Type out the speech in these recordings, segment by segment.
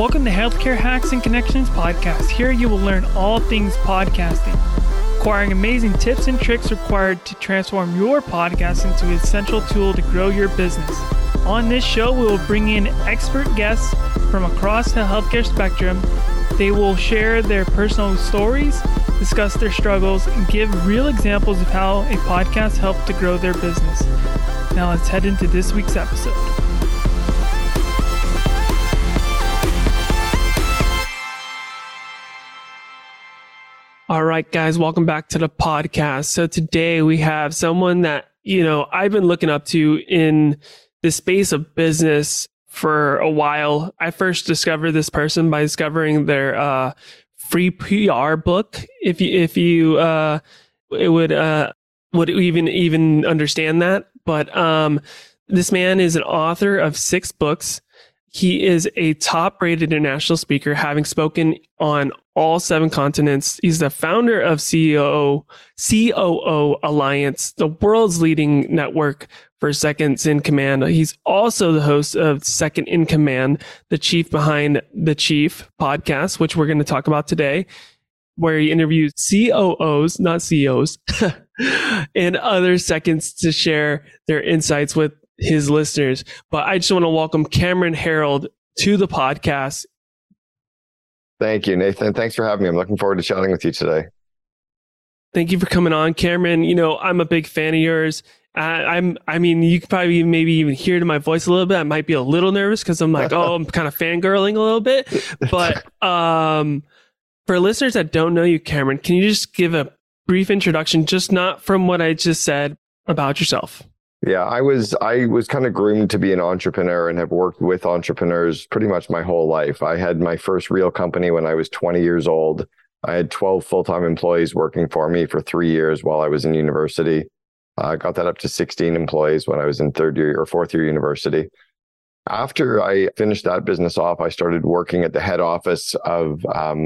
Welcome to Healthcare Hacks and Connections podcast. Here you will learn all things podcasting, acquiring amazing tips and tricks required to transform your podcast into an essential tool to grow your business. On this show, we will bring in expert guests from across the healthcare spectrum. They will share their personal stories, discuss their struggles, and give real examples of how a podcast helped to grow their business. Now let's head into this week's episode. All right, guys, welcome back to the podcast. So today we have someone that, I've been looking up to in the space of business for a while. I first discovered this person by discovering their free PR book. If you would even understand that. But this man is an author of 6 books. He is a top-rated international speaker, having spoken on all 7 continents. He's the founder of COO Alliance, the world's leading network for Second in Command. He's also the host of Second in Command, the chief behind the Chief podcast, which we're going to talk about today, where he interviews COOs, not CEOs, and other seconds to share their insights with his listeners. But I just want to welcome Cameron Herold to the podcast. Thank you, Nathan. Thanks for having me. I'm looking forward to chatting with you today. Thank you for coming on, Cameron. I'm a big fan of yours. You could probably maybe even hear it in my voice a little bit. I might be a little nervous because I'm like, I'm kind of fangirling a little bit. But for listeners that don't know you, Cameron, can you just give a brief introduction, just not from what I just said, about yourself? Yeah, I was kind of groomed to be an entrepreneur and have worked with entrepreneurs pretty much my whole life. I had my first real company when I was 20 years old. I had 12 full-time employees working for me for 3 years while I was in university. I got that up to 16 employees when I was in third year or fourth year university. After I finished that business off, I started working at the head office of,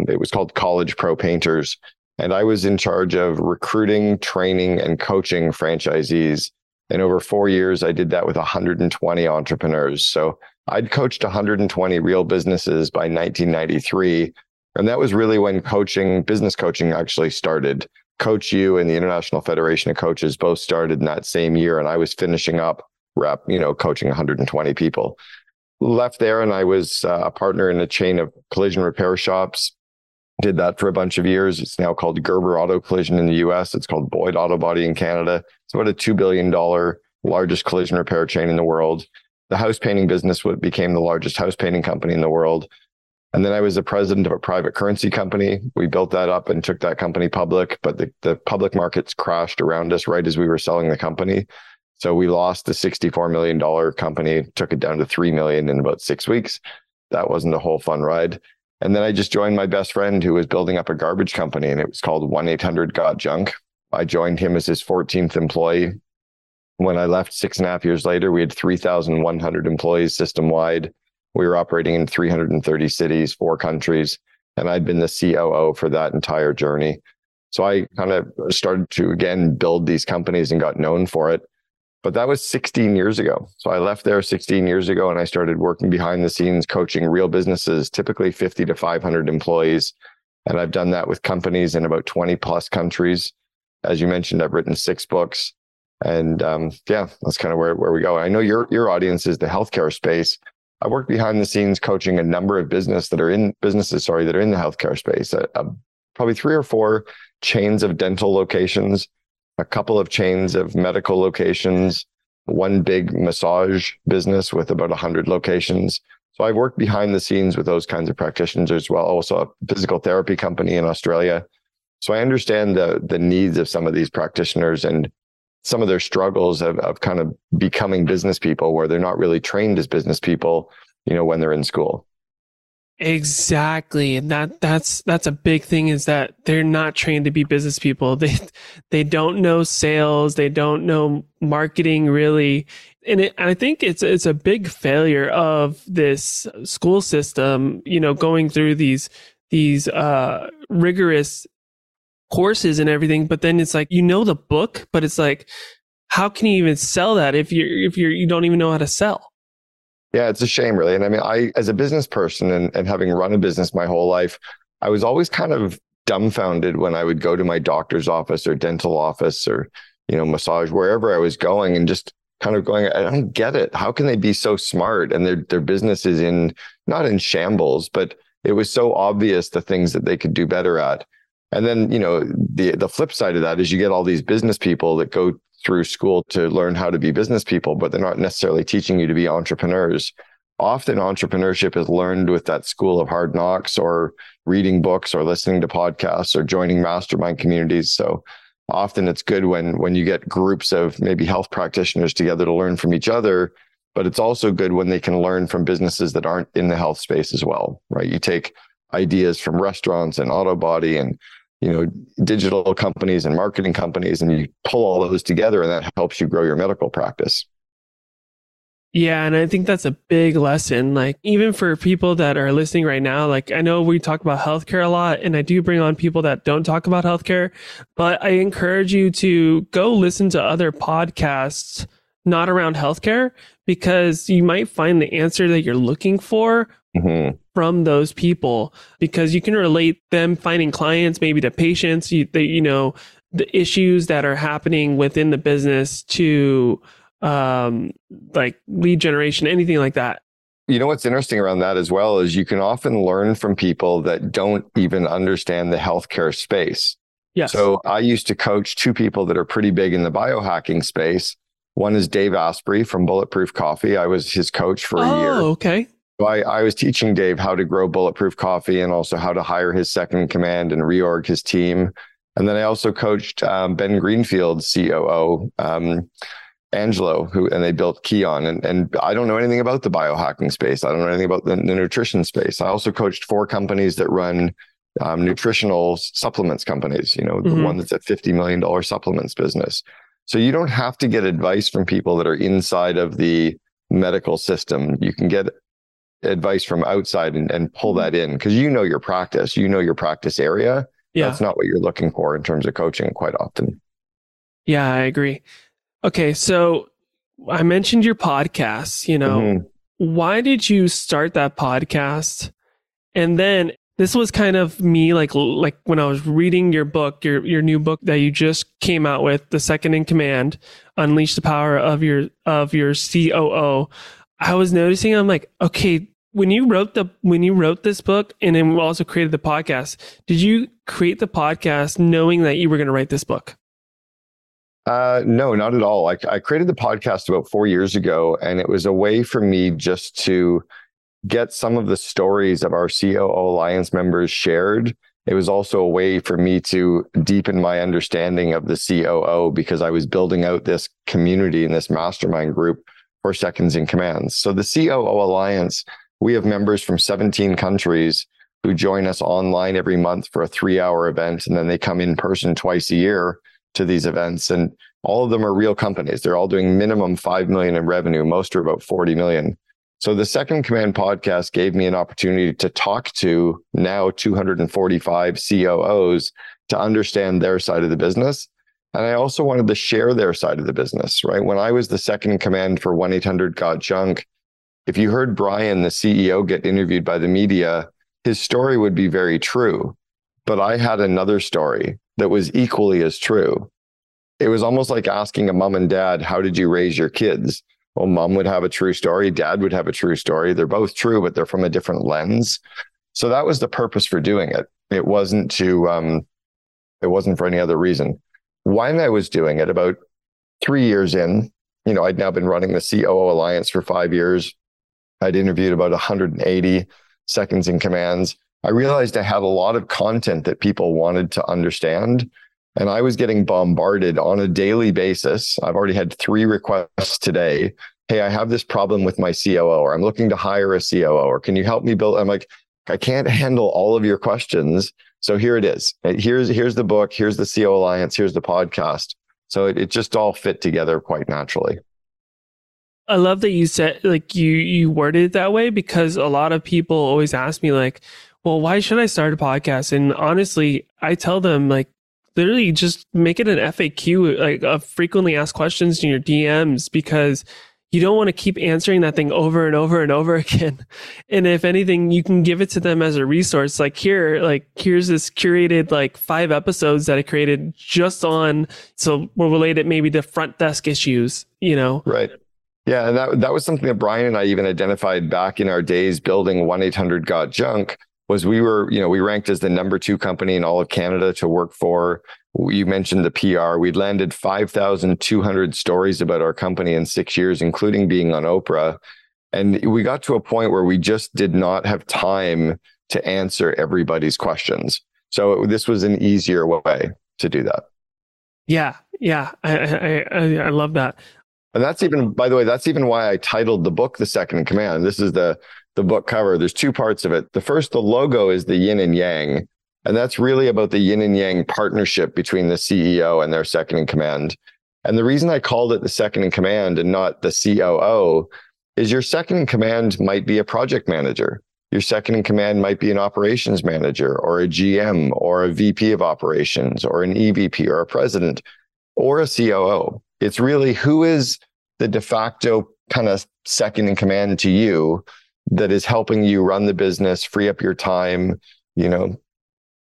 it was called College Pro Painters. And I was in charge of recruiting, training, and coaching franchisees. And over 4 years, I did that with 120 entrepreneurs. So I'd coached 120 real businesses by 1993. And that was really when business coaching actually started. Coach U and the International Federation of Coaches both started in that same year. And I was finishing up coaching 120 people. Left there, and I was a partner in a chain of collision repair shops. Did that for a bunch of years. It's now called Gerber Auto Collision in the US. It's called Boyd Auto Body in Canada. It's about a $2 billion largest collision repair chain in the world. The house painting business became the largest house painting company in the world. And then I was the president of a private currency company. We built that up and took that company public, but the public markets crashed around us right as we were selling the company. So we lost the $64 million company, took it down to $3 million in about 6 weeks. That wasn't a whole fun ride. And then I just joined my best friend who was building up a garbage company, and it was called 1-800-GOT-JUNK. I joined him as his 14th employee. When I left 6.5 years later, we had 3,100 employees system-wide. We were operating in 330 cities, 4 countries, and I'd been the COO for that entire journey. So I kind of started to, again, build these companies and got known for it. But that was 16 years ago. So I left there 16 years ago and I started working behind the scenes, coaching real businesses, typically 50 to 500 employees. And I've done that with companies in about 20 plus countries. As you mentioned, I've written 6 books. And that's kind of where we go. I know your audience is the healthcare space. I work behind the scenes coaching a number of businesses that are in the healthcare space, probably 3 or 4 chains of dental locations, a couple of chains of medical locations, one big massage business with about 100 locations. So I work behind the scenes with those kinds of practitioners as well. Also a physical therapy company in Australia. So I understand the needs of some of these practitioners and some of their struggles of kind of becoming business people where they're not really trained as business people, when they're in school. Exactly. And that's a big thing, is that they're not trained to be business people. They don't know sales. They don't know marketing really. And I think it's a big failure of this school system, going through these rigorous courses and everything, but then it's like, the book, but it's like, how can you even sell that if you don't even know how to sell? Yeah, it's a shame, really. And I mean, I, as a business person and having run a business my whole life, I was always kind of dumbfounded when I would go to my doctor's office or dental office or, you know, massage, wherever I was going, and just kind of going, I don't get it. How can they be so smart? And their business is in, not in shambles, but it was so obvious the things that they could do better at. And then, you know, the flip side of that is you get all these business people that go through school to learn how to be business people, but they're not necessarily teaching you to be entrepreneurs. Often entrepreneurship is learned with that school of hard knocks or reading books or listening to podcasts or joining mastermind communities. So often it's good when you get groups of maybe health practitioners together to learn from each other, but it's also good when they can learn from businesses that aren't in the health space as well, right? You take ideas from restaurants and auto body and, you know, digital companies and marketing companies, and you pull all those together, and that helps you grow your medical practice. Yeah. And I think that's a big lesson. Like, even for people that are listening right now, like, I know we talk about healthcare a lot, and I do bring on people that don't talk about healthcare, but I encourage you to go listen to other podcasts, not around healthcare, because you might find the answer that you're looking for mm-hmm. from those people, because you can relate them finding clients, maybe to patients, you know, the issues that are happening within the business to like lead generation, anything like that. You know, what's interesting around that as well is you can often learn from people that don't even understand the healthcare space. Yes. So I used to coach two people that are pretty big in the biohacking space. One is Dave Asprey from Bulletproof Coffee. I was his coach for a year. Oh, okay. So I was teaching Dave how to grow Bulletproof Coffee and also how to hire his second in command and reorg his team. And then I also coached Ben Greenfield, COO, Angelo, and they built Kion. And I don't know anything about the biohacking space. I don't know anything about the nutrition space. I also coached four companies that run nutritional supplements companies, you know, mm-hmm. the one that's a $50 million supplements business. So you don't have to get advice from people that are inside of the medical system. You can get advice from outside and pull that in, because you know your practice, area. Yeah. That's not what you're looking for in terms of coaching quite often. Yeah, I agree. Okay, so I mentioned your podcast, you know, mm-hmm. why did you start that podcast? And then this was kind of me, like when I was reading your book, your new book that you just came out with, The Second in Command, Unleash the Power of your COO. I was noticing, I'm like, okay, when you wrote this book and then also created the podcast, did you create the podcast knowing that you were going to write this book? No, not at all. I created the podcast about 4 years ago, and it was a way for me just to get some of the stories of our COO Alliance members shared. It was also a way for me to deepen my understanding of the COO, because I was building out this community and this mastermind group for Seconds in Command. So the COO Alliance, we have members from 17 countries who join us online every month for a 3-hour event, and then they come in person twice a year to these events, and all of them are real companies. They're all doing minimum $5 million in revenue. Most are about $40 million. So the Second in Command podcast gave me an opportunity to talk to now 245 COOs to understand their side of the business, and I also wanted to share their side of the business. Right when I was the second in command for 1-800-GOT-JUNK, if you heard Brian, the CEO, get interviewed by the media, his story would be very true. But I had another story that was equally as true. It was almost like asking a mom and dad, how did you raise your kids? Well, mom would have a true story. Dad would have a true story. They're both true, but they're from a different lens. So that was the purpose for doing it. It wasn't for any other reason. When I was doing it about 3 years in, you know, I'd now been running the COO Alliance for 5 years. I'd interviewed about 180 seconds in commands. I realized I had a lot of content that people wanted to understand, and I was getting bombarded on a daily basis. I've already had 3 requests today. Hey, I have this problem with my COO, or I'm looking to hire a COO, or can you help me build? I'm like, I can't handle all of your questions. So here it is. Here's the book. Here's the COO Alliance. Here's the podcast. So it just all fit together quite naturally. I love that you said, like, you worded it that way, because a lot of people always ask me, like, well, why should I start a podcast? And honestly, I tell them, like, literally just make it an FAQ, like a frequently asked questions in your DMs, because you don't want to keep answering that thing over and over and over again. And if anything, you can give it to them as a resource. Like here, like here's this curated, like 5 episodes that I created just on, so we'll relate it maybe to front desk issues, you know? Right. Yeah. And that was something that Brian and I even identified back in our days building 1-800-GOT-JUNK was we were, you know, we ranked as the #2 company in all of Canada to work for. You mentioned the PR. We'd landed 5,200 stories about our company in 6 years, including being on Oprah. And we got to a point where we just did not have time to answer everybody's questions. So this was an easier way to do that. Yeah. Yeah. I love that. And that's even, by the way, that's even why I titled the book, The Second in Command. This is the book cover. There's 2 parts of it. The first, the logo is the yin and yang. And that's really about the yin and yang partnership between the CEO and their second in command. And the reason I called it the second in command and not the COO is your second in command might be a project manager. Your second in command might be an operations manager or a GM or a VP of operations or an EVP or a president or a COO. It's really who is the de facto kind of second in command to you that is helping you run the business, free up your time, you know,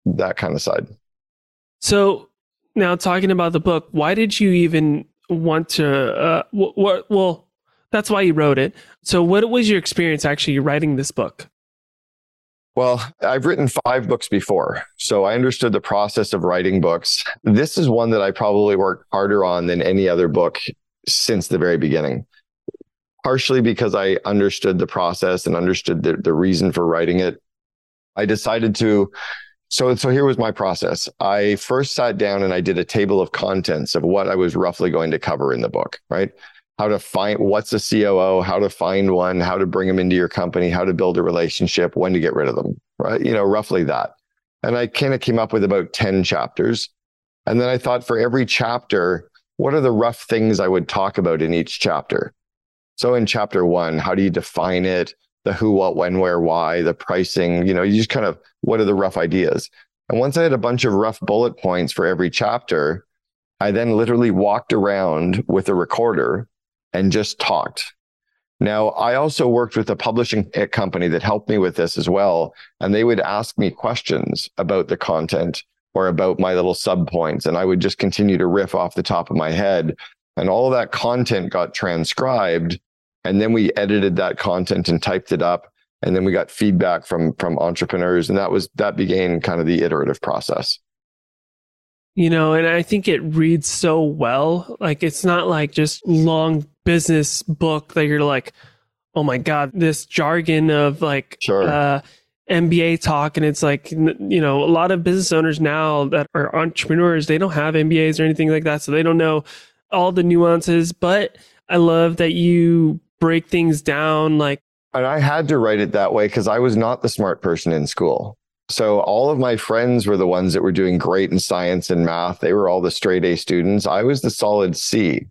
that kind of side. So now talking about the book, why did you even want to, well, that's why you wrote it. So what was your experience actually writing this book? Well, I've written 5 books before, so I understood the process of writing books. This is one that I probably worked harder on than any other book since the very beginning, partially because I understood the process and understood the reason for writing it. I decided to So here was my process. I first sat down and I did a table of contents of what I was roughly going to cover in the book, right? How to find, what's a COO, how to find one, how to bring them into your company, how to build a relationship, when to get rid of them, right? You know, roughly that. And I kind of came up with about 10 chapters. And then I thought for every chapter, what are the rough things I would talk about in each chapter? So in chapter 1, how do you define it? The who, what, when, where, why, the pricing, you know, you just kind of, what are the rough ideas? And once I had a bunch of rough bullet points for every chapter, I then literally walked around with a recorder and just talked. Now, I also worked with a publishing company that helped me with this as well. And they would ask me questions about the content or about my little sub points. And I would just continue to riff off the top of my head. And all of that content got transcribed. And then we edited that content and typed it up. And then we got feedback from entrepreneurs. And that began kind of the iterative process. You know, and I think it reads so well. Like, it's not like just long business book that you're like, oh my God, this jargon of like MBA talk. And it's like, you know, a lot of business owners now that are entrepreneurs, they don't have MBAs or anything like that. So they don't know all the nuances, but I love that you break things down. Like, and I had to write it that way because I was not the smart person in school. So all of my friends were the ones that were doing great in science and math. They were all the straight A students. I was the solid C.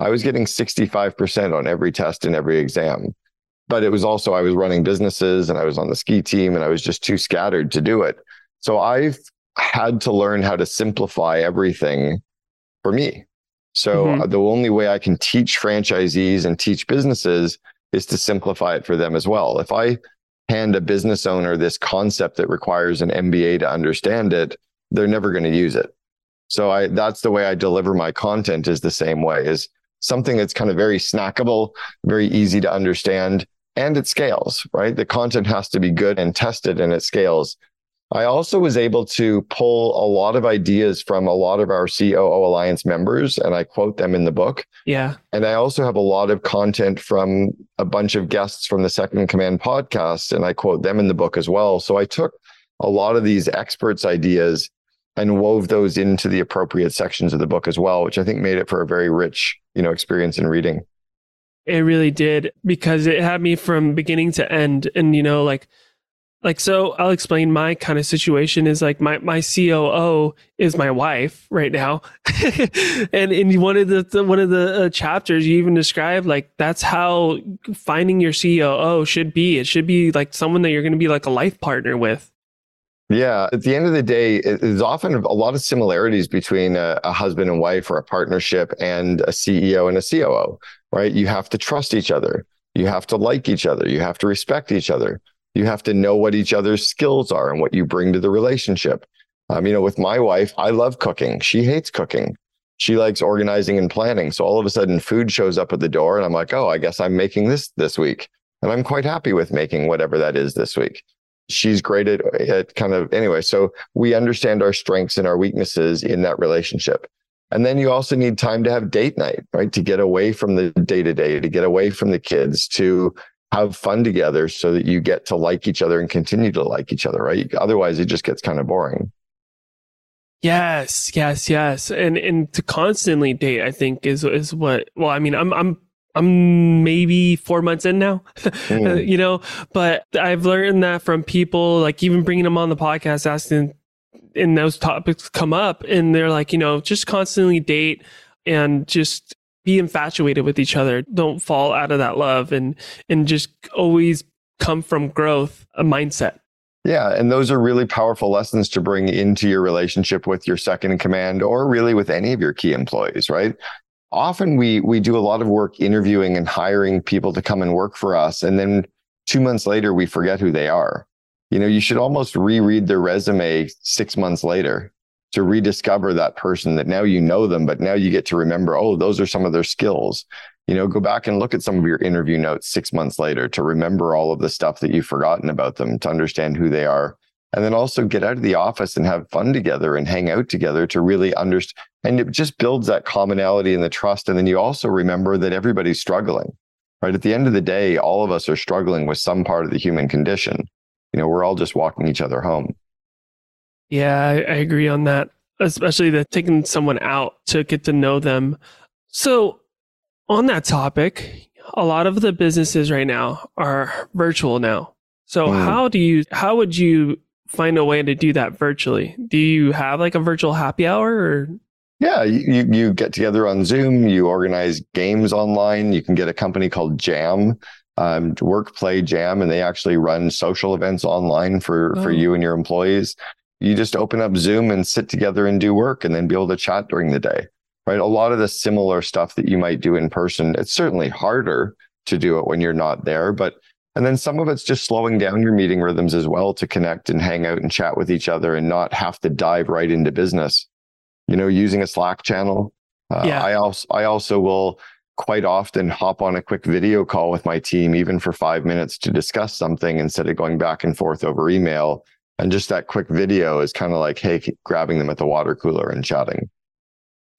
I was getting 65% on every test and every exam. But it was also, I was running businesses and I was on the ski team and I was just too scattered to do it. So I've had to learn how to simplify everything for me. So the only way I can teach franchisees and teach businesses is to simplify it for them as well. If I hand a business owner this concept that requires an MBA to understand it, they're never going to use it. So that's the way I deliver my content is the same way, is something that's kind of very snackable, very easy to understand, and it scales, right? The content has to be good and tested and it scales. I also was able to pull a lot of ideas from a lot of our COO Alliance members, and I quote them in the book. Yeah. And I also have a lot of content from a bunch of guests from the Second in Command podcast, and I quote them in the book as well. So I took a lot of these experts' ideas and wove those into the appropriate sections of the book as well, which I think made it for a very rich, you know, experience in reading. It really did, because it had me from beginning to end. And, you know, like, so I'll explain my kind of situation is like my COO is my wife right now. and one of the chapters you even described, like, that's how finding your COO should be. It should be like someone that you're going to be like a life partner with. Yeah. At the end of the day, there's often a lot of similarities between a husband and wife or a partnership and a CEO and a COO. right? You have to trust each other. You have to like each other. You have to respect each other. You have to know what each other's skills are and what you bring to the relationship. You know, with my wife, I love cooking. She hates cooking. She likes organizing and planning. So all of a sudden food shows up at the door and I'm like, oh, I guess I'm making this week. And I'm quite happy with making whatever that is this week. She's great at kind of, anyway, so we understand our strengths and our weaknesses in that relationship. And then you also need time to have date night, right? To get away from the day-to-day, to get away from the kids, to have fun together so that you get to like each other and continue to like each other, right? Otherwise, it just gets kind of boring. Yes, yes, yes. And to constantly date, I think is what, well, I mean, I'm maybe 4 months in now, you know, but I've learned that from people, like even bringing them on the podcast, asking, and those topics come up and they're like, you know, just constantly date and just be infatuated with each other. Don't fall out of that love, and just always come from growth, a mindset. Yeah. And those are really powerful lessons to bring into your relationship with your second in command, or really with any of your key employees, right? Often we do a lot of work interviewing and hiring people to come and work for us. And then 2 months later, we forget who they are. You know, you should almost reread their resume 6 months later to rediscover that person that now you know them, but now you get to remember, oh, those are some of their skills. You know, go back and look at some of your interview notes 6 months later to remember all of the stuff that you've forgotten about them, to understand who they are. And then also get out of the office and have fun together and hang out together to really understand. And it just builds that commonality and the trust. And then you also remember that everybody's struggling, right? At the end of the day, all of us are struggling with some part of the human condition. You know, we're all just walking each other home. Yeah, I agree on that, especially the taking someone out to get to know them. So on that topic, a lot of the businesses right now are virtual now. So how would you find a way to do that virtually? Do you have like a virtual happy hour? Or? Yeah, you get together on Zoom, you organize games online. You can get a company called Jam, Work Play Jam, and they actually run social events online for you and your employees. You just open up Zoom and sit together and do work, and then be able to chat during the day, right? A lot of the similar stuff that you might do in person. It's certainly harder to do it when you're not there, but and then some of it's just slowing down your meeting rhythms as well to connect and hang out and chat with each other and not have to dive right into business. You know, using a Slack channel. Yeah. I also will quite often hop on a quick video call with my team, even for 5 minutes, to discuss something instead of going back and forth over email. And just that quick video is kind of like, hey, grabbing them at the water cooler and chatting.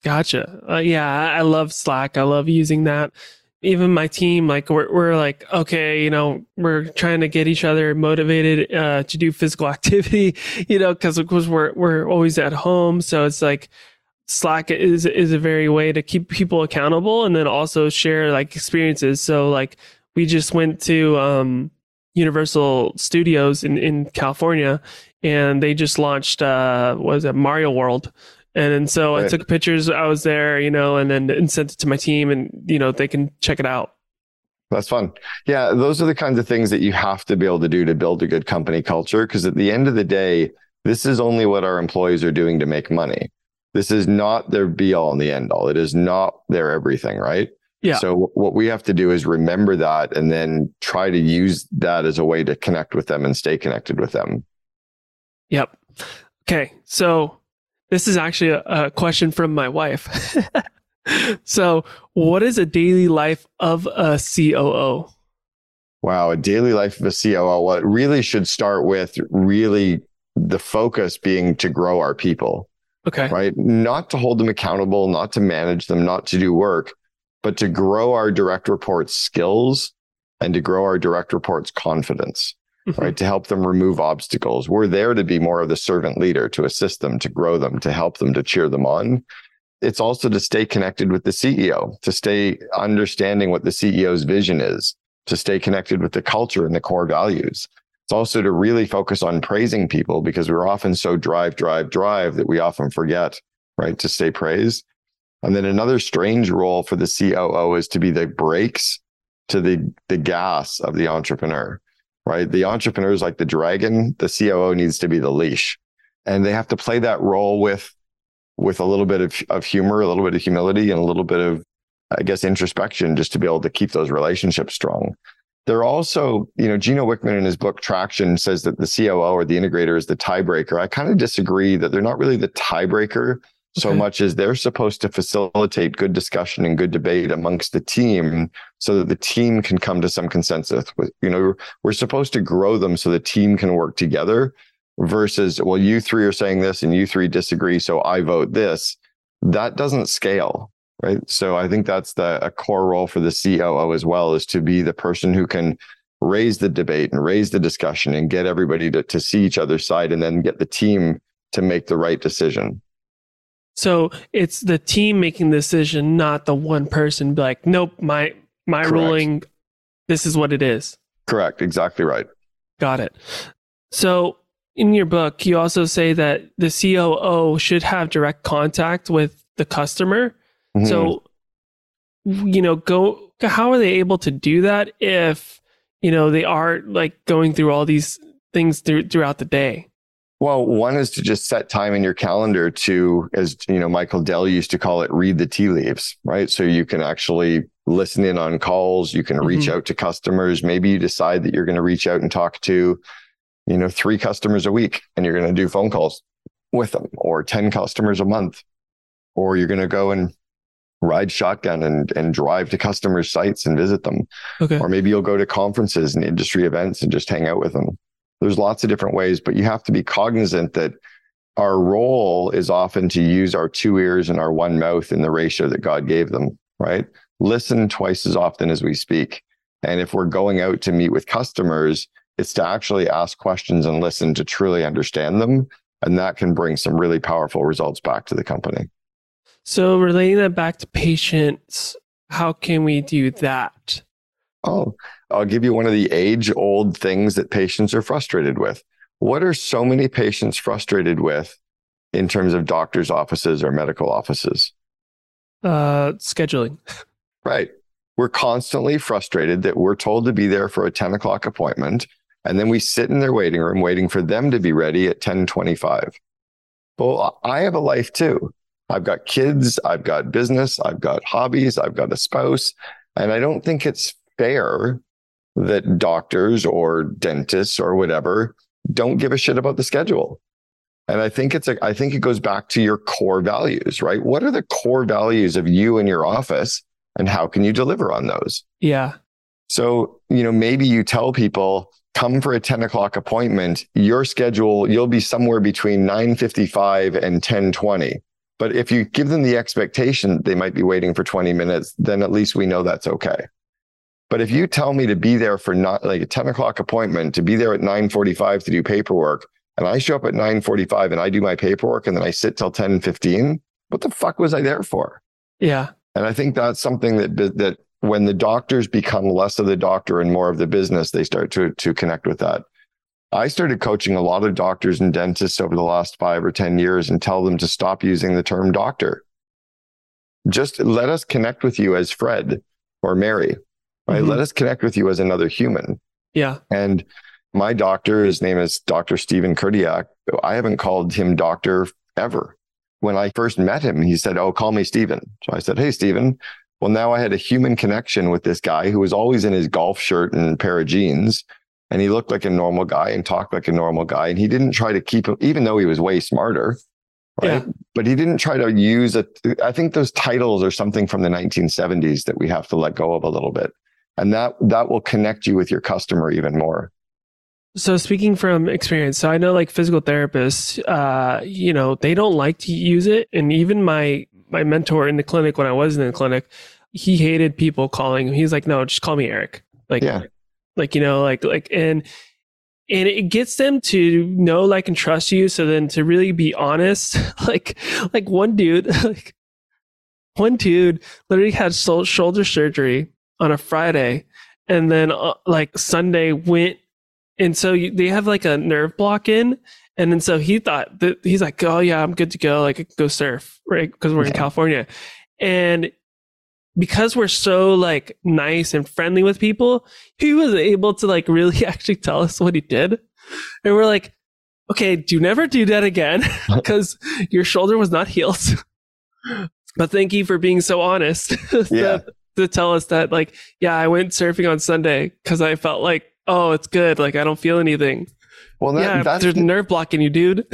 Gotcha. Yeah, I love Slack. I love using that. Even my team, like we're like, okay, you know, we're trying to get each other motivated to do physical activity, you know, because we're always at home. So it's like, Slack is a very way to keep people accountable and then also share like experiences. So like we just went to Universal Studios in California, and they just launched Mario World. And so right. I took pictures. I was there, you know, and sent it to my team, and you know, they can check it out. That's fun. Yeah, those are the kinds of things that you have to be able to do to build a good company culture. Because at the end of the day, this is only what our employees are doing to make money. This is not their be all and the end all. It is not their everything, right? Yeah. So what we have to do is remember that, and then try to use that as a way to connect with them and stay connected with them. Yep. Okay. So this is actually a question from my wife. So what is a daily life of a COO? Wow. A daily life of a COO. Well, it really should start with really the focus being to grow our people. Okay. Right. Not to hold them accountable, not to manage them, not to do work, but to grow our direct reports' skills and to grow our direct reports' confidence. Right. To help them remove obstacles. We're there to be more of the servant leader, to assist them, to grow them, to help them, to cheer them on. It's also to stay connected with the CEO, to stay understanding what the CEO's vision is, to stay connected with the culture and the core values. It's also to really focus on praising people, because we're often so drive that we often forget, right, to stay praised. And then another strange role for the COO is to be the brakes to the gas of the entrepreneur. Right? The entrepreneur is like the dragon. The COO needs to be the leash, and they have to play that role with a little bit of humor, a little bit of humility, and a little bit of I guess, introspection just to be able to keep those relationships strong. They're also, you know, Gino Wickman in his book Traction says that the COO or the integrator is the tiebreaker. I kind of disagree that they're not really the tiebreaker so much as they're supposed to facilitate good discussion and good debate amongst the team so that the team can come to some consensus. You know, we're supposed to grow them so the team can work together versus, well, you three are saying this and you three disagree, so I vote this. That doesn't scale. Right. So I think that's a core role for the COO as well, is to be the person who can raise the debate and raise the discussion and get everybody to see each other's side and then get the team to make the right decision. So it's the team making the decision, not the one person be like, nope, my Correct. Ruling, this is what it is. Correct. Exactly right. Got it. So in your book, you also say that the COO should have direct contact with the customer. Mm-hmm. So, you know, how are they able to do that if, you know, they are like going through all these things throughout the day? Well, one is to just set time in your calendar to, as you know, Michael Dell used to call it, read the tea leaves, right? So you can actually listen in on calls. You can reach out to customers. Maybe you decide that you're going to reach out and talk to, you know, 3 customers a week and you're going to do phone calls with them, or 10 customers a month, or you're going to go and ride shotgun and drive to customer sites and visit them. Okay. Or maybe you'll go to conferences and industry events and just hang out with them. There's lots of different ways, but you have to be cognizant that our role is often to use our 2 ears and our 1 mouth in the ratio that God gave them, right? Listen twice as often as we speak. And if we're going out to meet with customers, it's to actually ask questions and listen to truly understand them. And that can bring some really powerful results back to the company. So relating that back to patients, how can we do that? Oh, I'll give you one of the age-old things that patients are frustrated with. What are so many patients frustrated with in terms of doctors' offices or medical offices? Scheduling. Right. We're constantly frustrated that we're told to be there for a 10 o'clock appointment, and then we sit in their waiting room waiting for them to be ready at 10:25. Well, I have a life too. I've got kids, I've got business, I've got hobbies, I've got a spouse, and I don't think it's fair that doctors or dentists or whatever don't give a shit about the schedule. And I think it goes back to your core values, right? What are the core values of you and your office, and how can you deliver on those? Yeah. So, you know, maybe you tell people, come for a 10 o'clock appointment, your schedule, you'll be somewhere between 9:55 and 10:20. But if you give them the expectation they might be waiting for 20 minutes, then at least we know that's okay. But if you tell me to be there for not like a 10 o'clock appointment, to be there at 9:45 to do paperwork, and I show up at 9:45 and I do my paperwork and then I sit till 10:15, what the fuck was I there for? Yeah. And I think that's something that when the doctors become less of the doctor and more of the business, they start to connect with that. I started coaching a lot of doctors and dentists over the last 5 or 10 years and tell them to stop using the term doctor. Just let us connect with you as Fred or Mary, right? Mm-hmm. Let us connect with you as another human. Yeah. And my doctor, his name is Dr. Steven Kurdiak. I haven't called him doctor ever. When I first met him, he said, oh, call me Steven. So I said, hey, Steven. Well, now I had a human connection with this guy who was always in his golf shirt and pair of jeans. And he looked like a normal guy and talked like a normal guy. And he didn't try to keep him, even though he was way smarter, right? Yeah. But he didn't try to use it. I think those titles are something from the 1970s that we have to let go of a little bit. And that will connect you with your customer even more. So speaking from experience, so I know like physical therapists, you know, they don't like to use it. And even my mentor in the clinic, when I was in the clinic, he hated people calling him. He's like, no, just call me Eric. Like, yeah. Like, you know, and it gets them to know, like, and trust you. So then to really be honest, one dude literally had shoulder surgery on a Friday, and then like Sunday went. And so they have like a nerve block in. And then so he thought that he's like, oh yeah, I'm good to go. Like I could go surf, right? Cause we're in California. And because we're so like nice and friendly with people, he was able to like really actually tell us what he did. And we're like, okay, do never do that again because your shoulder was not healed. But thank you for being so honest to tell us that, like, yeah, I went surfing on Sunday because I felt like, oh, it's good. Like, I don't feel anything. Well, there's nerve blocking you, dude.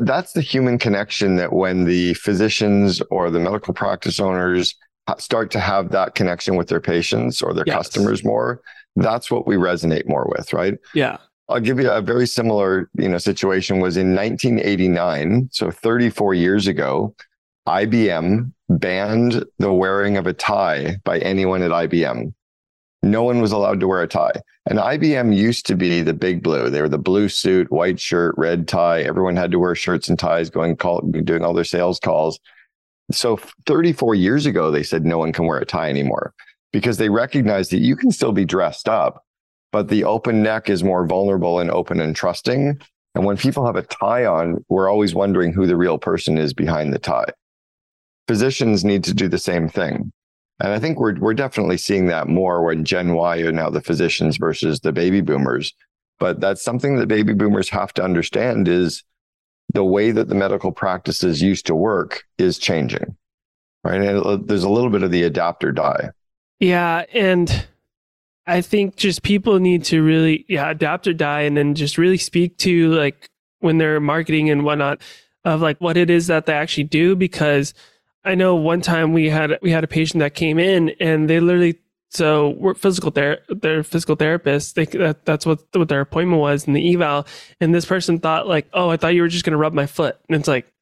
That's the human connection that when the physicians or the medical practice owners start to have that connection with their patients or their customers more, that's what we resonate more with, right? Yeah. I'll give you a very similar, situation was in 1989. So 34 years ago, IBM banned the wearing of a tie by anyone at IBM. No one was allowed to wear a tie. And IBM used to be the big blue. They were the blue suit, white shirt, red tie. Everyone had to wear shirts and ties doing all their sales calls. So 34 years ago, they said no one can wear a tie anymore because they recognized that you can still be dressed up, but the open neck is more vulnerable and open and trusting. And when people have a tie on, we're always wondering who the real person is behind the tie. Physicians need to do the same thing. And I think we're definitely seeing that more when Gen Y are now the physicians versus the baby boomers. But that's something that baby boomers have to understand is the way that the medical practices used to work is changing, right? And there's a little bit of the adapt or die. Yeah. And I think just people need to really adapt or die, and then just really speak to, like, when they're marketing and whatnot, of like what it is that they actually do. Because I know one time we had a patient that came in and they literally, so we're physical therapists. That's what their appointment was in the eval. And this person thought, like, oh, I thought you were just going to rub my foot. And it's like,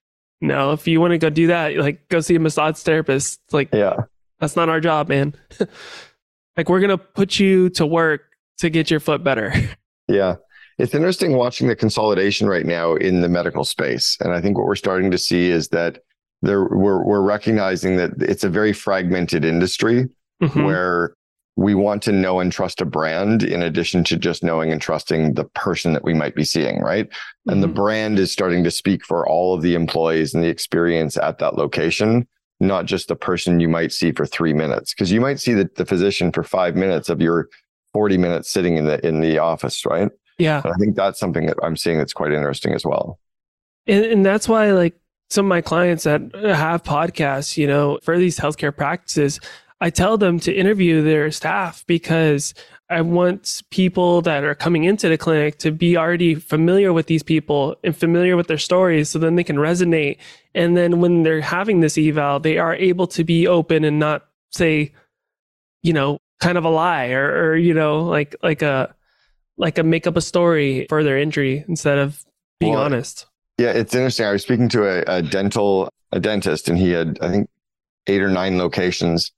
no, if you want to go do that, like, go see a massage therapist. It's like, that's not our job, man. Like, we're going to put you to work to get your foot better. Yeah. It's interesting watching the consolidation right now in the medical space. And I think what we're starting to see is that we're recognizing that it's a very fragmented industry, mm-hmm. where we want to know and trust a brand in addition to just knowing and trusting the person that we might be seeing, right? Mm-hmm. And the brand is starting to speak for all of the employees and the experience at that location, not just the person you might see for 3 minutes. Because you might see the physician for 5 minutes of your 40 minutes sitting in the office, right? Yeah. And I think that's something that I'm seeing that's quite interesting as well. And that's why, like, some of my clients that have podcasts, for these healthcare practices, I tell them to interview their staff, because I want people that are coming into the clinic to be already familiar with these people and familiar with their stories, so then they can resonate. And then when they're having this eval, they are able to be open and not say, kind of a lie or like a make up a story for their injury instead of being honest. Yeah, it's interesting. I was speaking to a dentist, and he had, I think, 8 or 9 locations,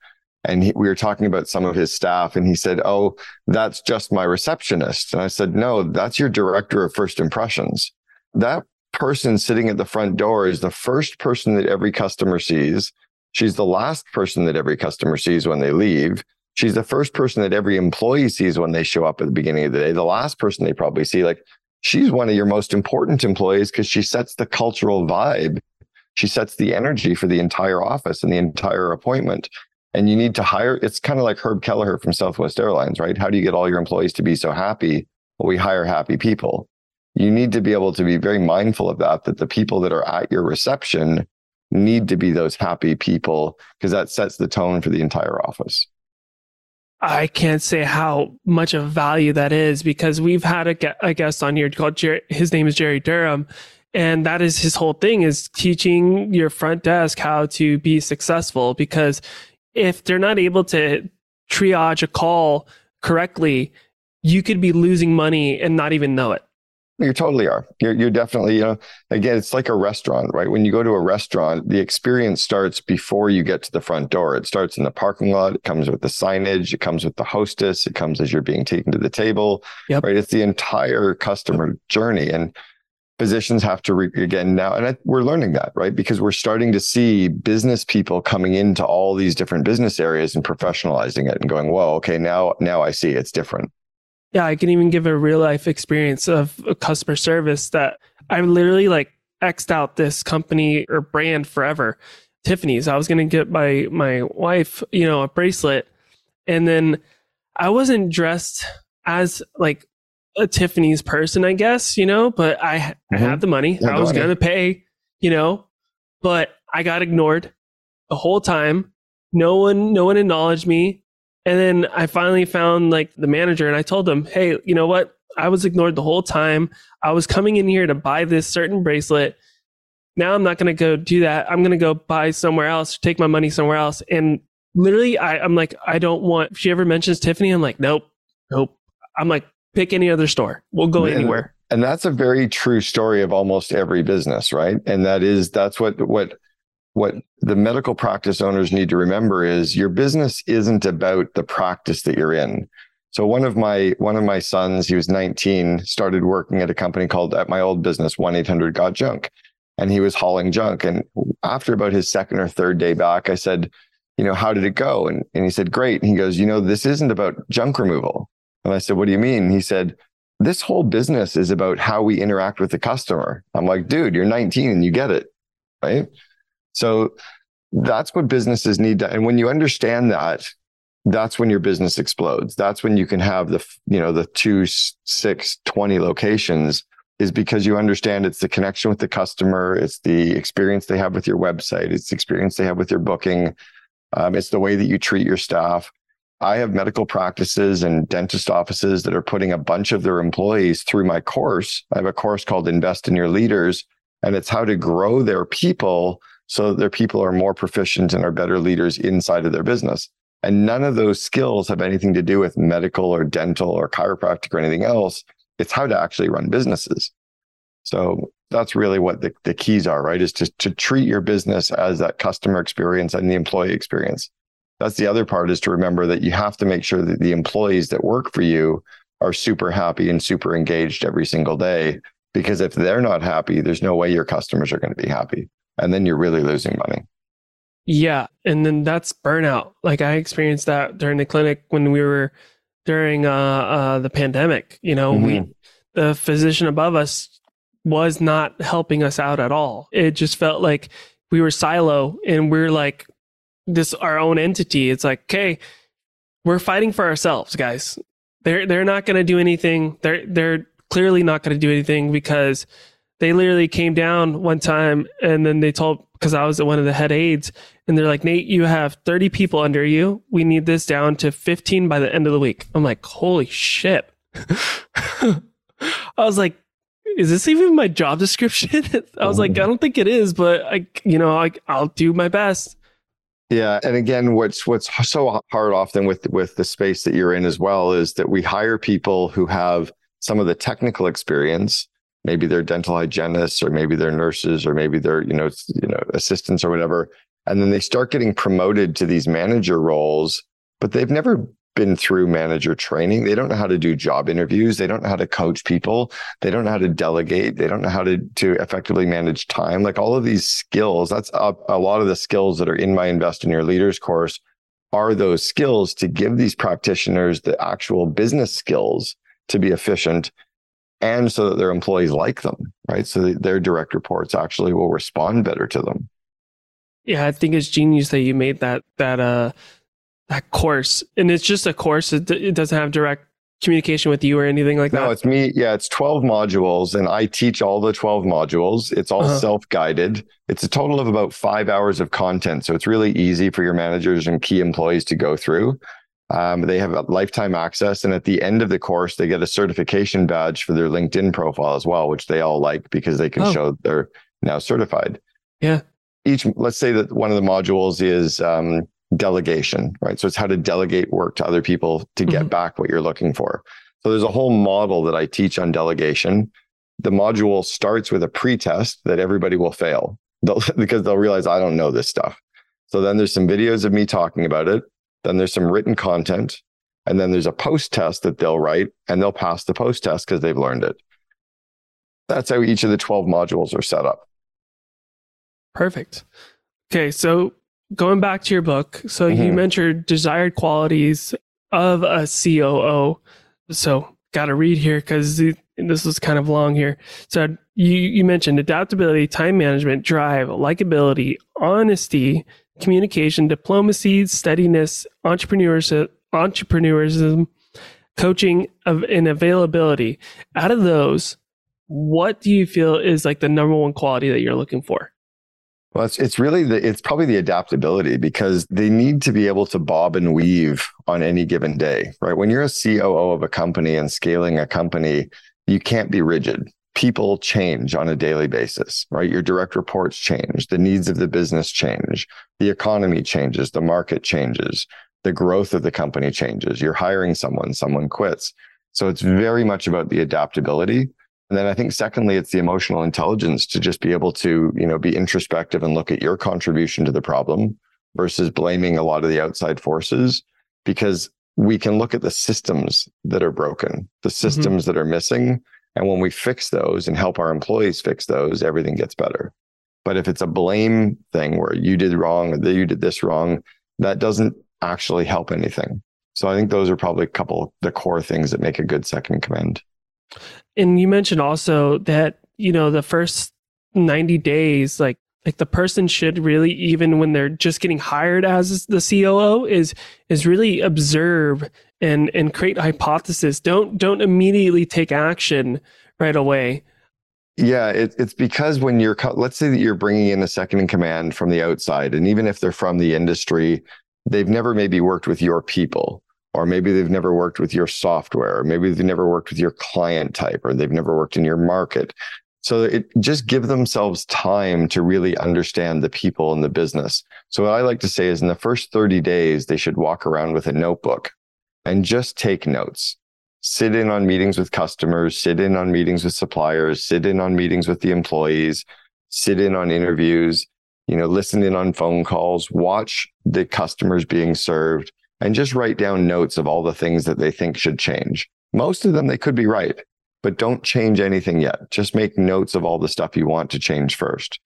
and we were talking about some of his staff, and he said, "Oh, that's just my receptionist." And I said, "No, that's your director of first impressions. That person sitting at the front door is the first person that every customer sees. She's the last person that every customer sees when they leave. She's the first person that every employee sees when they show up at the beginning of the day. The last person they probably see, like, she's one of your most important employees, because she sets the cultural vibe. She sets the energy for the entire office and the entire appointment. And you need to hire." It's kind of like Herb Kelleher from Southwest Airlines, right? How do you get all your employees to be so happy? Well, we hire happy people. You need to be able to be very mindful of that the people that are at your reception need to be those happy people, because that sets the tone for the entire office. I can't say how much of value that is, because we've had a guest on here called Jerry. His name is Jerry Durham. And that is his whole thing, is teaching your front desk how to be successful. Because if they're not able to triage a call correctly, you could be losing money and not even know it. You totally are. You're definitely, again, it's like a restaurant, right? When you go to a restaurant, the experience starts before you get to the front door. It starts in the parking lot. It comes with the signage. It comes with the hostess. It comes as you're being taken to the table, right? It's the entire customer journey. And physicians have to, again, now, and we're learning that, right? Because we're starting to see business people coming into all these different business areas and professionalizing it and going, whoa, okay, now I see it's different. Yeah, I can even give a real life experience of a customer service that I literally, like, X'd out this company or brand forever. Tiffany's. I was going to get my wife, a bracelet. And then I wasn't dressed as, like, a Tiffany's person, I guess, but I had the money. I was going to pay, but I got ignored. the whole time. No one acknowledged me. And then I finally found like the manager and I told them, hey, you know what? I was ignored the whole time. I was coming in here to buy this certain bracelet. Now I'm not going to go do that. I'm going to go buy somewhere else, take my money somewhere else. And literally, I'm like, I don't want, if she ever mentions Tiffany, I'm like, nope. I'm like, pick any other store. We'll go anywhere. And that's a very true story of almost every business, right? And that's what the medical practice owners need to remember is your business isn't about the practice that you're in. So one of my sons, he was 19, started working at a company called, at my old business, 1-800-GOT-JUNK. And he was hauling junk. And after about his second or third day back, I said, you know, how did it go? And he said, great. And he goes, you know, this isn't about junk removal. And I said, what do you mean? And he said, this whole business is about how we interact with the customer. I'm like, dude, you're 19 and you get it, right? So that's what businesses need to, and when you understand that, that's when your business explodes. That's when you can have the 2, 6, 20 locations, is because you understand it's the connection with the customer. It's the experience they have with your website. It's the experience they have with your booking. It's the way that you treat your staff. I have medical practices and dentist offices that are putting a bunch of their employees through my course. I have a course called Invest in Your Leaders, and it's how to grow their people so that their people are more proficient and are better leaders inside of their business. And none of those skills have anything to do with medical or dental or chiropractic or anything else. It's how to actually run businesses. So that's really what the keys are, right? Is to treat your business as that customer experience and the employee experience. That's the other part, is to remember that you have to make sure that the employees that work for you are super happy and super engaged every single day. Because if they're not happy, there's no way your customers are going to be happy. And then you're really losing money. Yeah. And then that's burnout. Like I experienced that during the clinic when we were during the pandemic. You know, mm-hmm. The physician above us was not helping us out at all. It just felt like we were silo and we're like this, our own entity. It's like, okay, we're fighting for ourselves, guys. They're not going to do anything. They're clearly not going to do anything, because they literally came down one time and then they told, because I was one of the head aides, and they're like, Nate, you have 30 people under you. We need this down to 15 by the end of the week. I'm like, holy shit. I was like, is this even my job description? I was like, I don't think it is, but I'll do my best. Yeah. And again, what's so hard often with the space that you're in as well is that we hire people who have some of the technical experience. Maybe they're dental hygienists, or maybe they're nurses, or maybe they're, assistants or whatever. And then they start getting promoted to these manager roles, but they've never been through manager training. They don't know how to do job interviews. They don't know how to coach people. They don't know how to delegate. They don't know how to effectively manage time. Like all of these skills, that's a lot of the skills that are in my Invest in Your Leaders course are those skills to give these practitioners the actual business skills to be efficient, and so that their employees like them, right? So that their direct reports actually will respond better to them. Yeah, I think it's genius that you made that course. And it's just a course. It doesn't have direct communication with you or anything like that. No, it's me. Yeah, it's 12 modules, and I teach all the 12 modules. It's all self-guided. It's a total of about 5 hours of content. So it's really easy for your managers and key employees to go through. They have a lifetime access. And at the end of the course, they get a certification badge for their LinkedIn profile as well, which they all like because they can show that they're now certified. Yeah. Let's say that one of the modules is delegation, right? So it's how to delegate work to other people to get back what you're looking for. So there's a whole model that I teach on delegation. The module starts with a pretest that everybody will fail because they'll realize I don't know this stuff. So then there's some videos of me talking about it. Then there's some written content, and then there's a post test that they'll write, and they'll pass the post test because they've learned it. That's how each of the 12 modules are set up. Perfect. Okay. So going back to your book, so you mentioned desired qualities of a COO. So got to read here because this was kind of long here. So you mentioned adaptability, time management, drive, likability, honesty, communication, diplomacy, steadiness, entrepreneurism, coaching, and availability. Out of those, what do you feel is like the number one quality that you're looking for? Well, it's really it's probably the adaptability, because they need to be able to bob and weave on any given day, right? When you're a COO of a company and scaling a company, you can't be rigid. People change on a daily basis, right? Your direct reports change, the needs of the business change, the economy changes, the market changes, the growth of the company changes. You're hiring someone, someone quits. So it's very much about the adaptability. And then I think secondly, it's the emotional intelligence to just be able to, be introspective and look at your contribution to the problem versus blaming a lot of the outside forces, because we can look at the systems that are broken, the systems that are missing. And when we fix those and help our employees fix those, everything gets better. But if it's a blame thing where you did wrong, or you did this wrong, that doesn't actually help anything. So I think those are probably a couple of the core things that make a good second in command. And you mentioned also that, the first 90 days, like the person should really, even when they're just getting hired as the COO, is really observe and create hypothesis. Don't immediately take action right away. Yeah, it's because when you're, let's say that you're bringing in a second in command from the outside, and even if they're from the industry, they've never maybe worked with your people. Or maybe they've never worked with your software, or maybe they've never worked with your client type, or they've never worked in your market. So just give themselves time to really understand the people and the business. So what I like to say is in the first 30 days, they should walk around with a notebook and just take notes. Sit in on meetings with customers, sit in on meetings with suppliers, sit in on meetings with the employees, sit in on interviews, listen in on phone calls, watch the customers being served, and just write down notes of all the things that they think should change. Most of them, they could be right, but don't change anything yet. Just make notes of all the stuff you want to change first.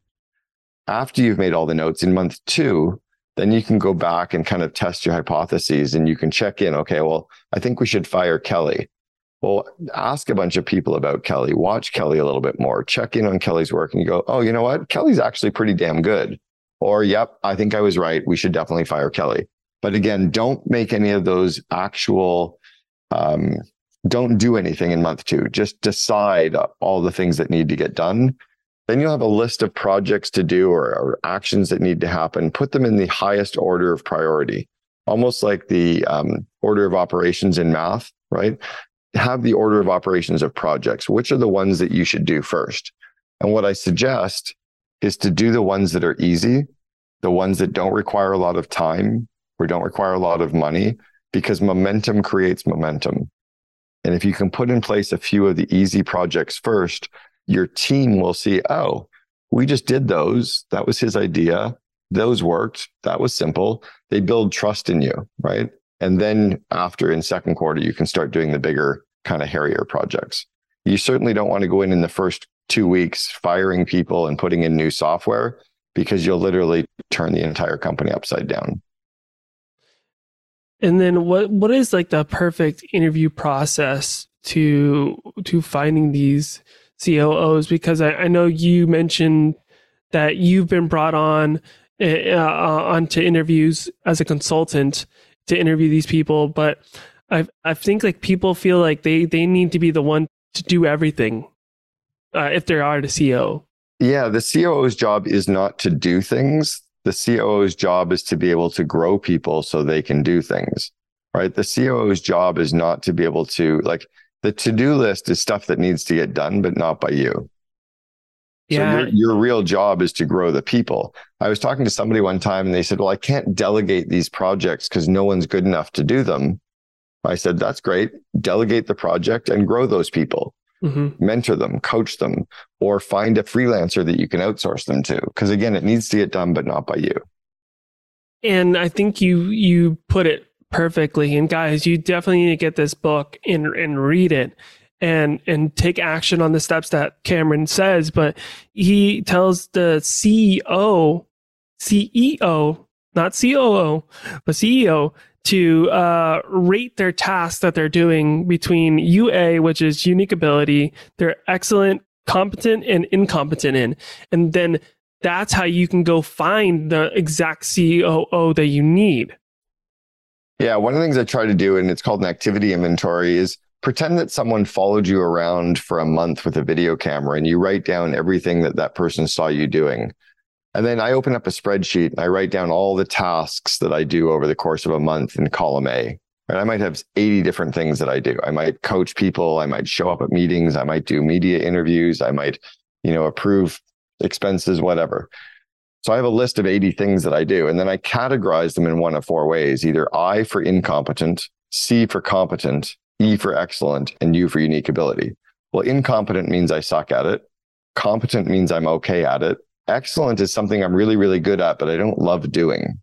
After you've made all the notes in month 2, then you can go back and kind of test your hypotheses, and you can check in. Okay, well, I think we should fire Kelly. Well, ask a bunch of people about Kelly, watch Kelly a little bit more, check in on Kelly's work, and you go, oh, you know what? Kelly's actually pretty damn good. Or, yep, I think I was right. We should definitely fire Kelly. But again, don't make any of those actual, don't do anything in month 2. Just decide all the things that need to get done. Then you'll have a list of projects to do or actions that need to happen. Put them in the highest order of priority, almost like the order of operations in math, right? Have the order of operations of projects. Which are the ones that you should do first? And what I suggest is to do the ones that are easy, the ones that don't require a lot of time, or don't require a lot of money, because momentum creates momentum. And if you can put in place a few of the easy projects first, your team will see, oh, we just did those. That was his idea. Those worked. That was simple. They build trust in you, right? And then after, in second quarter, you can start doing the bigger, kind of hairier projects. You certainly don't want to go in the first 2 weeks firing people and putting in new software, because you'll literally turn the entire company upside down. And then what is like the perfect interview process to finding these COOs? Because I know you mentioned that you've been brought onto interviews as a consultant to interview these people, but I think like people feel like they need to be the one to do everything if they are the COO. Yeah, the COO's job is not to do things. The COO's job is to be able to grow people so they can do things, right? The COO's job is not to be able to, like, the to-do list is stuff that needs to get done, but not by you. Yeah. So your real job is to grow the people. I was talking to somebody one time and they said, well, I can't delegate these projects because no one's good enough to do them. I said, that's great. Delegate the project and grow those people. Mm-hmm. Mentor them, coach them, or find a freelancer that you can outsource them to. Because again, it needs to get done, but not by you. And I think you put it perfectly. And guys, you definitely need to get this book and read it and take action on the steps that Cameron says. But he tells the CEO, not COO, but CEO, to rate their tasks that they're doing between UA, which is unique ability, they're excellent, competent, and incompetent in. And then that's how you can go find the exact COO that you need. Yeah, one of the things I try to do, and it's called an activity inventory, is pretend that someone followed you around for a month with a video camera and you write down everything that person saw you doing. And then I open up a spreadsheet and I write down all the tasks that I do over the course of a month in column A. And I might have 80 different things that I do. I might coach people. I might show up at meetings. I might do media interviews. I might, approve expenses, whatever. So I have a list of 80 things that I do. And then I categorize them in one of four ways, either I for incompetent, C for competent, E for excellent, and U for unique ability. Well, incompetent means I suck at it. Competent means I'm okay at it. Excellent is something I'm really, really good at, but I don't love doing.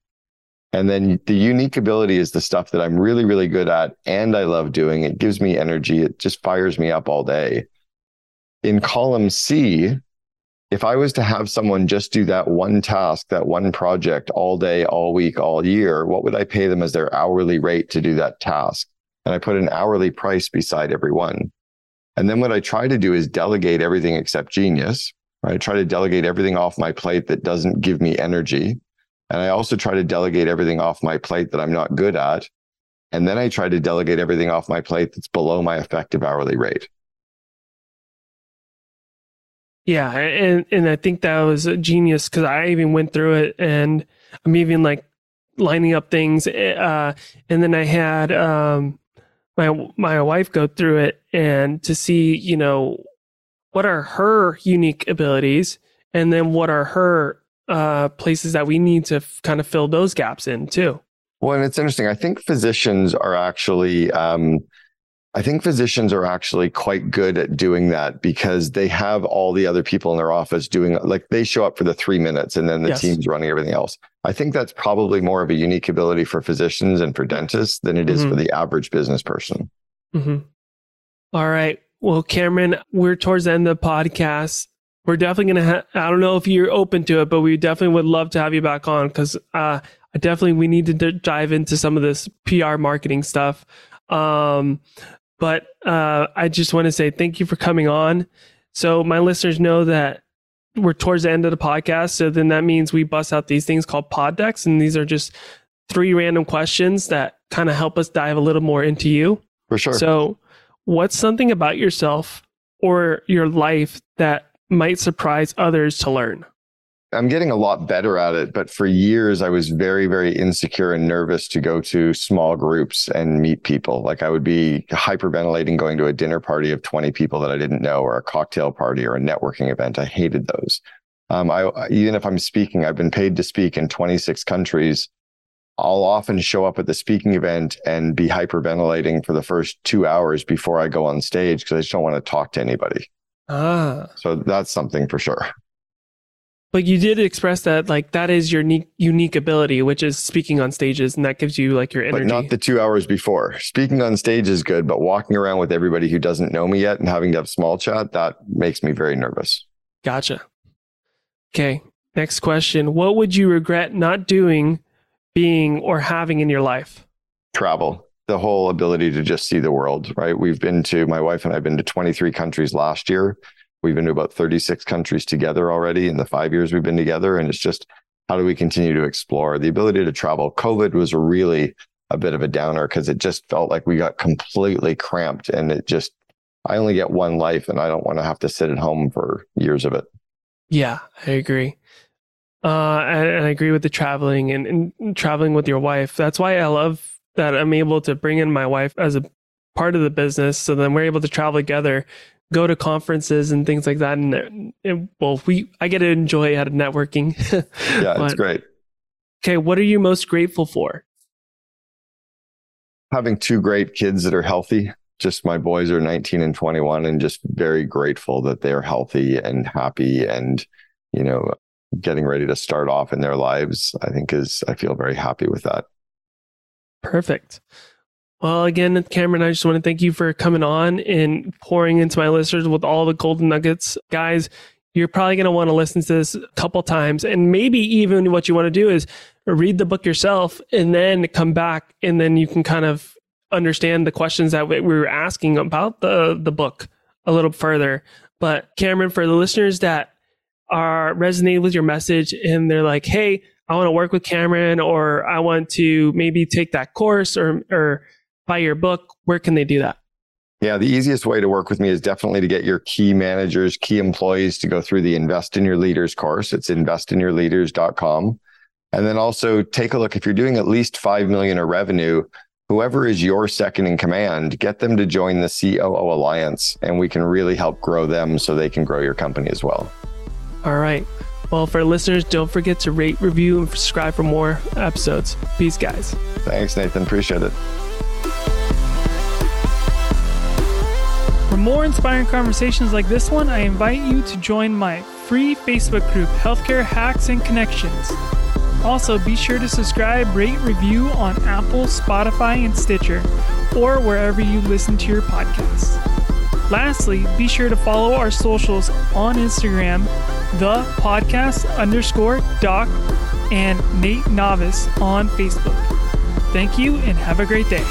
And then the unique ability is the stuff that I'm really, really good at and I love doing. It gives me energy. It just fires me up all day. In column C, if I was to have someone just do that one task, that one project all day, all week, all year, what would I pay them as their hourly rate to do that task? And I put an hourly price beside every one. And then what I try to do is delegate everything except genius. I try to delegate everything off my plate that doesn't give me energy. And I also try to delegate everything off my plate that I'm not good at. And then I try to delegate everything off my plate that's below my effective hourly rate. Yeah. And I think that was genius because I even went through it and I'm even like lining up things. And then I had my wife go through it and to see, what are her unique abilities and then what are her places that we need to kind of fill those gaps in too. Well, and it's interesting. I think physicians are actually quite good at doing that because they have all the other people in their office doing, like they show up for the 3 minutes and then the team's running everything else. I think that's probably more of a unique ability for physicians and for dentists than it is for the average business person. Mm-hmm. All right. Well, Cameron, we're towards the end of the podcast. We're definitely going to I don't know if you're open to it, but we definitely would love to have you back on because we need to dive into some of this PR marketing stuff. But I just want to say thank you for coming on. So my listeners know that we're towards the end of the podcast. So then that means we bust out these things called pod decks. And these are just 3 random questions that kind of help us dive a little more into you. For sure. So what's something about yourself or your life that might surprise others to learn? I'm getting a lot better at it, but for years I was very, very insecure and nervous to go to small groups and meet people. Like I would be hyperventilating going to a dinner party of 20 people that I didn't know, or a cocktail party, or a networking event. I hated those. Even if I'm speaking, I've been paid to speak in 26 countries. I'll often show up at the speaking event and be hyperventilating for the first 2 hours before I go on stage because I just don't want to talk to anybody. So that's something for sure. But you did express that like that is your unique ability, which is speaking on stages, and that gives you like your energy. But not the 2 hours before. Speaking on stage is good, but walking around with everybody who doesn't know me yet and having to have small chat, that makes me very nervous. Gotcha. Okay. Next question. What would you regret not doing, being, or having in your life? Travel. The whole ability to just see the world, right? My wife and I have been to 23 countries last year. We've been to about 36 countries together already in the 5 years we've been together. And it's just, how do we continue to explore the ability to travel? COVID was really a bit of a downer because it just felt like we got completely cramped and I only get one life and I don't want to have to sit at home for years of it. Yeah, I agree. And I agree with the traveling and traveling with your wife. That's why I love that I'm able to bring in my wife as a part of the business. So then we're able to travel together, go to conferences and things like that. And I get to enjoy out of networking. Yeah, it's great. Okay. What are you most grateful for? Having 2 great kids that are healthy. Just my boys are 19 and 21 and just very grateful that they're healthy and happy and, getting ready to start off in their lives. I feel very happy with that. Perfect. Well, again, Cameron, I just want to thank you for coming on and pouring into my listeners with all the golden nuggets. Guys, you're probably going to want to listen to this a couple times. And maybe even what you want to do is read the book yourself and then come back and then you can kind of understand the questions that we were asking about the book a little further. But Cameron, for the listeners that are resonating with your message and they're like, hey, I want to work with Cameron, or I want to maybe take that course or buy your book, where can they do that? Yeah, the easiest way to work with me is definitely to get your key managers, key employees to go through the Invest in Your Leaders course. It's investinyourleaders.com. And then also take a look, if you're doing at least $5 million in revenue, whoever is your second in command, get them to join the COO Alliance, and we can really help grow them so they can grow your company as well. All right. Well, for our listeners, don't forget to rate, review, and subscribe for more episodes. Peace, guys. Thanks, Nathan. Appreciate it. For more inspiring conversations like this one, I invite you to join my free Facebook group, Healthcare Hacks and Connections. Also, be sure to subscribe, rate, review on Apple, Spotify, and Stitcher, or wherever you listen to your podcasts. Lastly, be sure to follow our socials on Instagram, thepodcast_doc, and Nate Novice on Facebook. Thank you and have a great day.